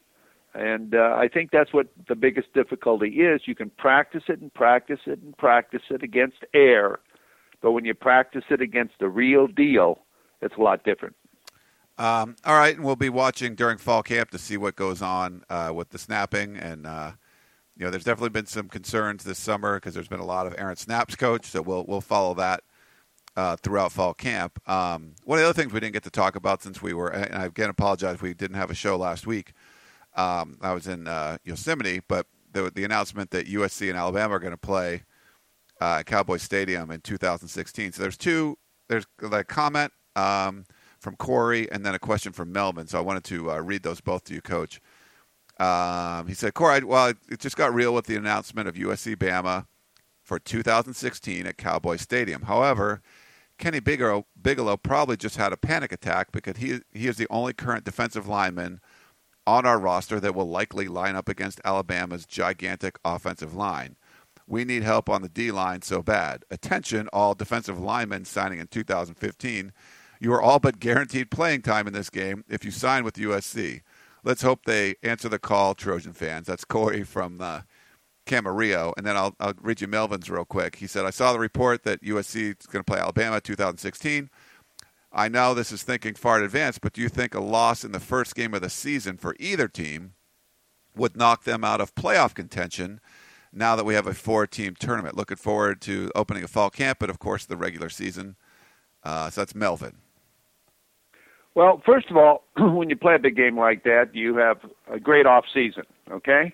And I think that's what the biggest difficulty is. You can practice it and practice it and practice it against air, but when you practice it against the real deal, it's a lot different. All right, and we'll be watching during fall camp to see what goes on with the snapping. And, you know, there's definitely been some concerns this summer because there's been a lot of errant snaps, Coach, so we'll follow that throughout fall camp. One of the other things we didn't get to talk about since we were – and I again apologize we didn't have a show last week – I was in Yosemite, but the announcement that USC and Alabama are going to play at Cowboys Stadium in 2016. So there's a comment from Corey and then a question from Melvin. So I wanted to read those both to you, Coach. He said, Corey, it just got real with the announcement of USC-Bama for 2016 at Cowboys Stadium. However, Kenny Bigelow probably just had a panic attack because he is the only current defensive lineman on our roster that will likely line up against Alabama's gigantic offensive line. We need help on the D-line so bad. Attention, all defensive linemen signing in 2015. You are all but guaranteed playing time in this game if you sign with USC. Let's hope they answer the call, Trojan fans. That's Corey from Camarillo. And then I'll read you Melvin's real quick. He said, I saw the report that USC is going to play Alabama 2016. I know this is thinking far in advance, but do you think a loss in the first game of the season for either team would knock them out of playoff contention now that we have a four-team tournament? Looking forward to opening a fall camp, but, of course, the regular season. So that's Melvin. Well, first of all, when you play a big game like that, you have a great off-season, okay?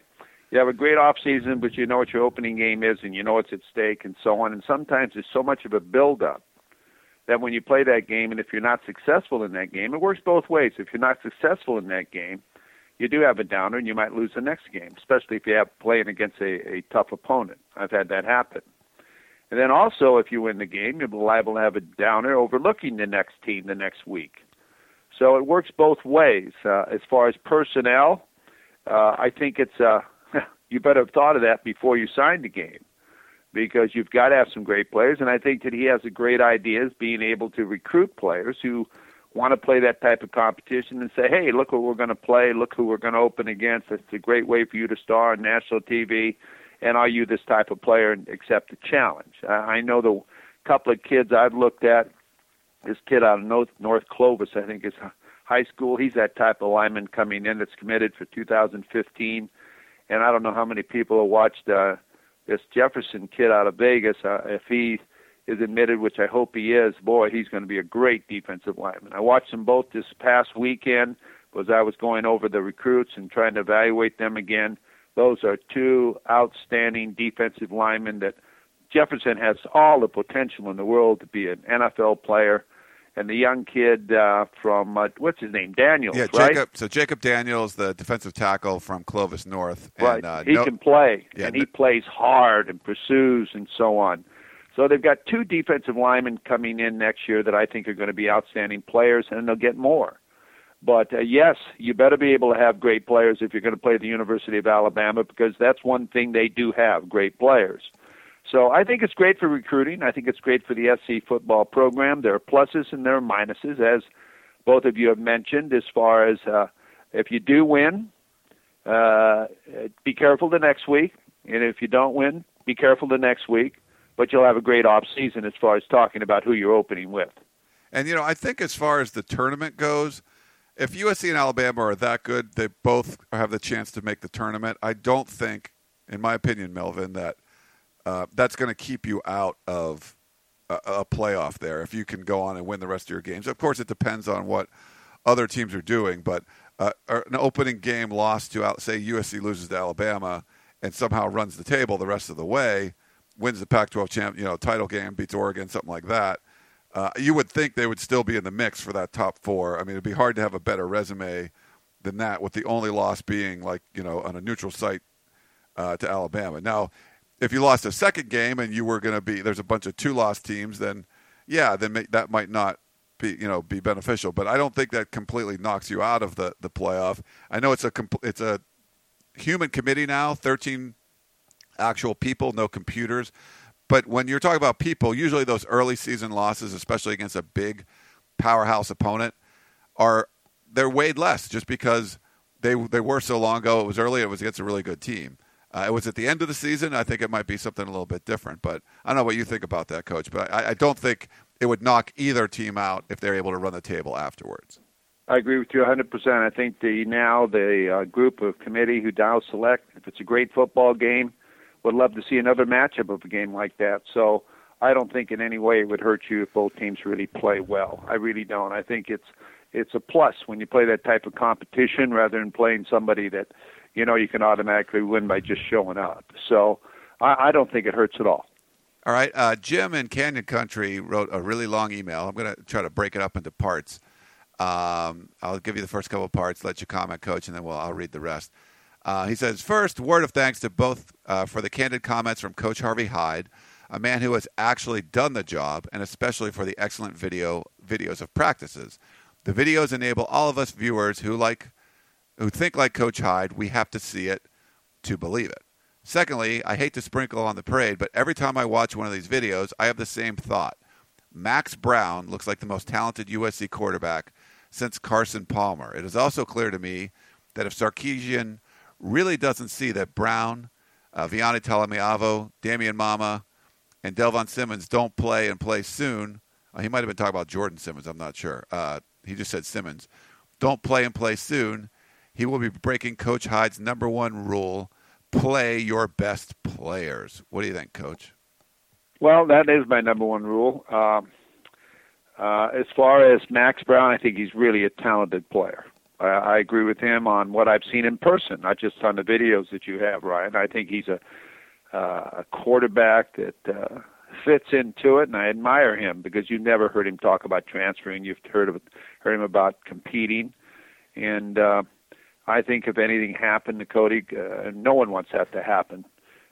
You have a great off-season, but you know what your opening game is and you know what's at stake and so on. And sometimes there's so much of a build-up that when you play that game, and if you're not successful in that game, it works both ways. If you're not successful in that game, you do have a downer, and you might lose the next game, especially if you have playing against a tough opponent. I've had that happen. And then also, if you win the game, you're liable to have a downer overlooking the next team the next week. So it works both ways. As far as personnel, I think it's you better have thought of that before you signed the game, because you've got to have some great players, and I think that he has a great idea of being able to recruit players who want to play that type of competition and say, hey, look what we're going to play, look who we're going to open against. It's a great way for you to star on national TV and are you this type of player and accept the challenge? I know the couple of kids I've looked at, this kid out of North Clovis, I think is high school, he's that type of lineman coming in that's committed for 2015, and I don't know how many people have watched this Jefferson kid out of Vegas. If he is admitted, which I hope he is, boy, he's going to be a great defensive lineman. I watched them both this past weekend as I was going over the recruits and trying to evaluate them again. Those are two outstanding defensive linemen that Jefferson has all the potential in the world to be an NFL player. And the young kid from, what's his name, Daniels, yeah, right? Jacob Daniels, the defensive tackle from Clovis North. Right, and, he can play, yeah, and he plays hard and pursues and so on. So they've got two defensive linemen coming in next year that I think are going to be outstanding players, and they'll get more. But, yes, you better be able to have great players if you're going to play at the University of Alabama, because that's one thing they do have, great players. So I think it's great for recruiting. I think it's great for the SC football program. There are pluses and there are minuses, as both of you have mentioned, as far as if you do win, be careful the next week. And if you don't win, be careful the next week. But you'll have a great off season as far as talking about who you're opening with. And, you know, I think as far as the tournament goes, if USC and Alabama are that good, they both have the chance to make the tournament. I don't think, in my opinion, Melvin, that that's going to keep you out of a playoff there if you can go on and win the rest of your games. Of course, it depends on what other teams are doing, but an opening game loss to, say, USC loses to Alabama and somehow runs the table the rest of the way, wins the Pac-12 title game, beats Oregon, something like that, you would think they would still be in the mix for that top four. I mean, it'd be hard to have a better resume than that, with the only loss being, like, you know, on a neutral site to Alabama. Now, if you lost a second game and you were going to be, there's a bunch of two-loss teams, then yeah, then that might not be, you know, be beneficial. But I don't think that completely knocks you out of the playoff. I know it's a human committee now, 13 actual people, no computers. But when you're talking about people, usually those early season losses, especially against a big powerhouse opponent, they're weighed less just because they were so long ago. It was early. It was against a really good team. It was at the end of the season. I think it might be something a little bit different, but I don't know what you think about that, Coach. But I don't think it would knock either team out if they're able to run the table afterwards. I agree with you 100%. I think the group of committee who now select, if it's a great football game, would love to see another matchup of a game like that. So I don't think in any way it would hurt you if both teams really play well. I really don't. I think it's a plus when you play that type of competition rather than playing somebody that, you know, you can automatically win by just showing up. So I don't think it hurts at all. All right. Jim in Canyon Country wrote a really long email. I'm going to try to break it up into parts. I'll give you the first couple of parts, let you comment, Coach, and then I'll read the rest. He says, first, word of thanks to both for the candid comments from Coach Harvey Hyde, a man who has actually done the job, and especially for the excellent videos of practices. The videos enable all of us viewers who think like Coach Hyde, we have to see it to believe it. Secondly, I hate to sprinkle on the parade, but every time I watch one of these videos, I have the same thought. Max Brown looks like the most talented USC quarterback since Carson Palmer. It is also clear to me that if Sarkisian really doesn't see that Brown, Vianney Talamiavo, Damian Mama, and Delvon Simmons don't play and play soon, he might have been talking about Jordan Simmons, I'm not sure. He just said Simmons. Don't play and play soon. He will be breaking Coach Hyde's number one rule, play your best players. What do you think, Coach? Well, that is my number one rule. As far as Max Brown, I think he's really a talented player. I agree with him on what I've seen in person, not just on the videos that you have, Ryan. I think he's a quarterback that fits into it, and I admire him because you've never heard him talk about transferring. You've heard him about competing. And I think if anything happened to Cody, no one wants that to happen,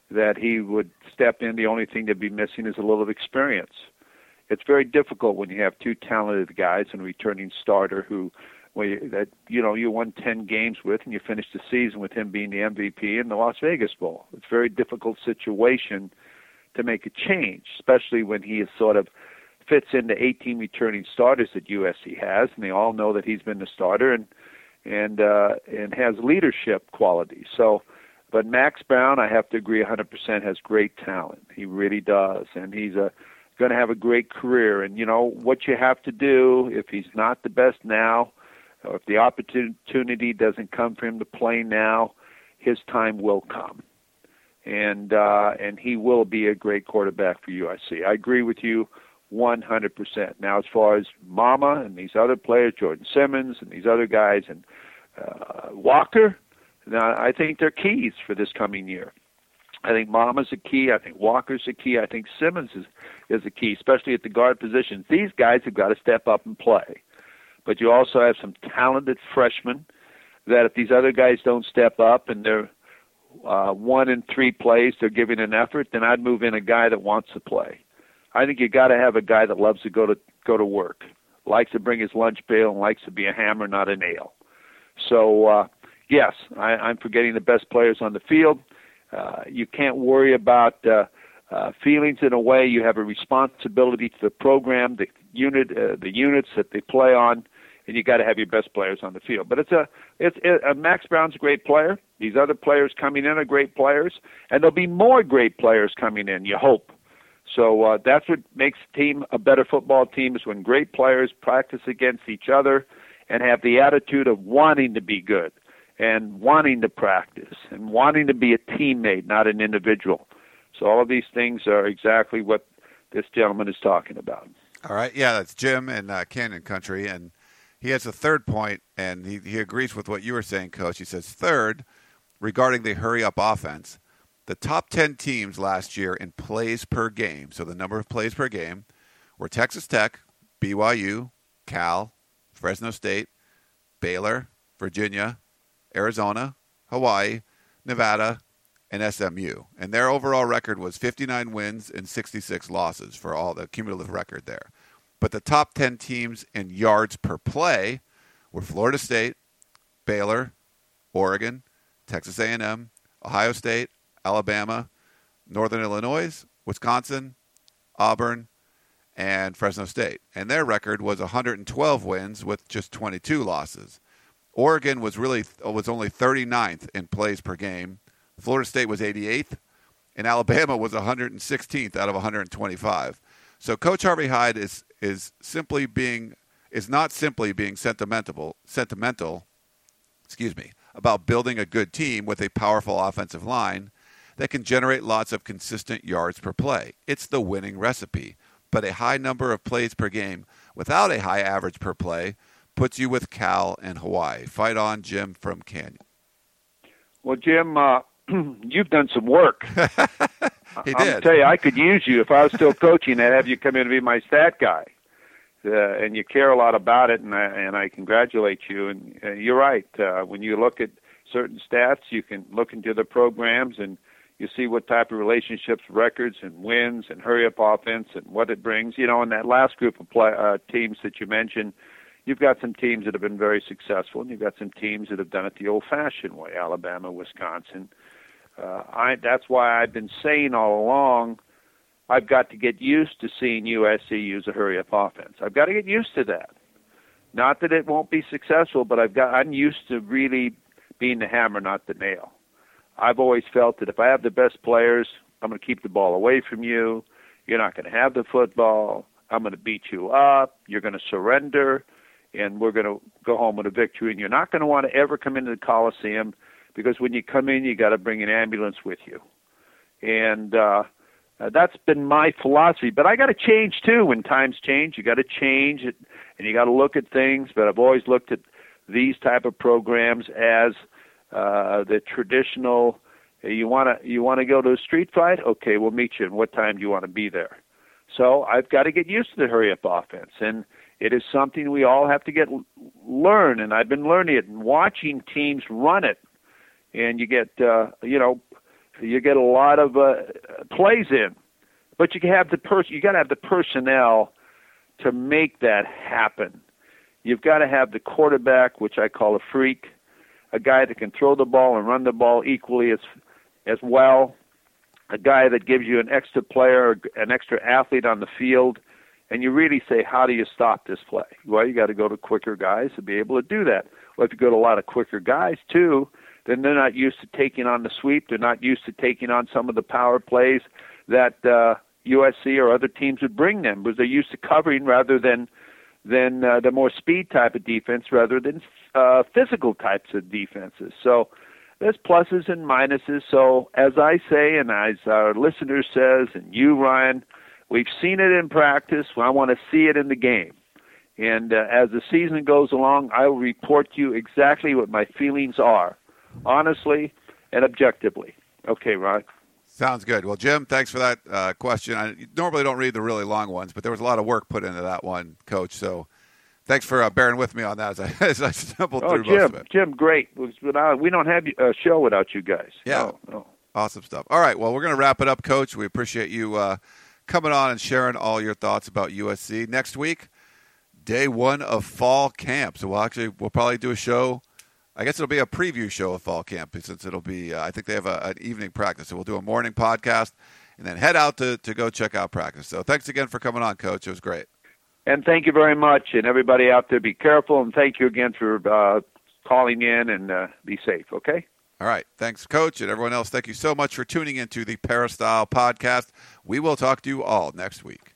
that he would step in. The only thing that'd be missing is a little experience. It's very difficult when you have two talented guys and a returning starter who you won 10 games with, and you finished the season with him being the MVP in the Las Vegas Bowl. It's a very difficult situation to make a change, especially when he is sort of fits into 18 returning starters that USC has, and they all know that he's been the starter and has leadership qualities. So But Max Brown, I have to agree 100%, has great talent. He really does. And he's going to have a great career. And, you know, what you have to do, if he's not the best now, or if the opportunity doesn't come for him to play now, his time will come. And he will be a great quarterback for USC. I agree with you 100%. Now, as far as Mama and these other players, Jordan Simmons and these other guys, and Walker, now, I think they're keys for this coming year. I think Mama's a key. I think Walker's a key. I think Simmons is a key, especially at the guard position. These guys have got to step up and play. But you also have some talented freshmen that if these other guys don't step up and they're 1 in 3 plays, they're giving an effort, then I'd move in a guy that wants to play. I think you got to have a guy that loves to go to work, likes to bring his lunch pail, and likes to be a hammer, not a nail. So, yes, I'm forgetting the best players on the field. You can't worry about feelings in a way. You have a responsibility to the program, the units that they play on, and you got to have your best players on the field. But Max Brown's a great player. These other players coming in are great players, and there'll be more great players coming in, you hope. So that's what makes a team a better football team, is when great players practice against each other and have the attitude of wanting to be good, and wanting to practice, and wanting to be a teammate, not an individual. So all of these things are exactly what this gentleman is talking about. All right. Yeah, that's Jim in Canyon Country, and he has a third point, and he agrees with what you were saying, Coach. He says, third, regarding the hurry-up offense, the top 10 teams last year in plays per game, so the number of plays per game, were Texas Tech, BYU, Cal, Fresno State, Baylor, Virginia, Arizona, Hawaii, Nevada, and SMU. And their overall record was 59 wins and 66 losses for all the cumulative record there. But the top 10 teams in yards per play were Florida State, Baylor, Oregon, Texas A&M, Ohio State, Alabama, Northern Illinois, Wisconsin, Auburn, and Fresno State. And their record was 112 wins with just 22 losses. Oregon was only 39th in plays per game. Florida State was 88th, and Alabama was 116th out of 125. So Coach Harvey Hyde is not simply being sentimental, about building a good team with a powerful offensive line that can generate lots of consistent yards per play. It's the winning recipe, but a high number of plays per game without a high average per play puts you with Cal and Hawaii. Fight on, Jim from Canyon. Well, Jim, you've done some work. He did. I'll tell you, I could use you. If I was still coaching, I'd have you come in and be my stat guy. And you care a lot about it, and I congratulate you. And you're right. When you look at certain stats, you can look into the programs, and you see what type of relationships, records, and wins, and hurry-up offense, and what it brings. You know, in that last group of teams that you mentioned, you've got some teams that have been very successful, and you've got some teams that have done it the old-fashioned way, Alabama, Wisconsin. That's why I've been saying all along, I've got to get used to seeing USC use a hurry-up offense. I've got to get used to that. Not that it won't be successful, but I'm used to really being the hammer, not the nail. I've always felt that if I have the best players, I'm going to keep the ball away from you. You're not going to have the football. I'm going to beat you up. You're going to surrender. And we're going to go home with a victory. And you're not going to want to ever come into the Coliseum, because when you come in, you got to bring an ambulance with you. And that's been my philosophy. But I got to change, too. When times change, you got to change it, and you got to look at things. But I've always looked at these type of programs as the traditional, you want to go to a street fight? Okay, we'll meet you. And what time do you want to be there? So I've got to get used to the hurry-up offense. And it is something we all have to learn, and I've been learning it and watching teams run it. And you get, you get a lot of plays in, but you have you got to have the personnel to make that happen. You've got to have the quarterback, which I call a freak, a guy that can throw the ball and run the ball equally as well, a guy that gives you an extra player, an extra athlete on the field. And you really say, how do you stop this play? Well, you got to go to quicker guys to be able to do that. Well, if you go to a lot of quicker guys, too, then they're not used to taking on the sweep. They're not used to taking on some of the power plays that USC or other teams would bring them, because they're used to covering rather than the more speed type of defense rather than physical types of defenses. So there's pluses and minuses. So as I say, and as our listener says, and you, Ryan, we've seen it in practice. I want to see it in the game. And as the season goes along, I will report to you exactly what my feelings are, honestly and objectively. Okay, Ryan. Sounds good. Well, Jim, thanks for that question. I normally don't read the really long ones, but there was a lot of work put into that one, Coach. So thanks for bearing with me on that as I stumbled through most of it. Jim, great. We don't have a show without you guys. Yeah. No. Awesome stuff. All right. Well, we're going to wrap it up, Coach. We appreciate you coming on and sharing all your thoughts about USC. Next week, day one of fall camp. So we'll probably do a show. I guess it'll be a preview show of fall camp, since it'll be, I think they have an evening practice. So we'll do a morning podcast and then head out to go check out practice. So thanks again for coming on, Coach. It was great. And thank you very much. And everybody out there, be careful. And thank you again for calling in, and be safe, okay? All right. Thanks, Coach. And everyone else, thank you so much for tuning into the Peristyle Podcast. We will talk to you all next week.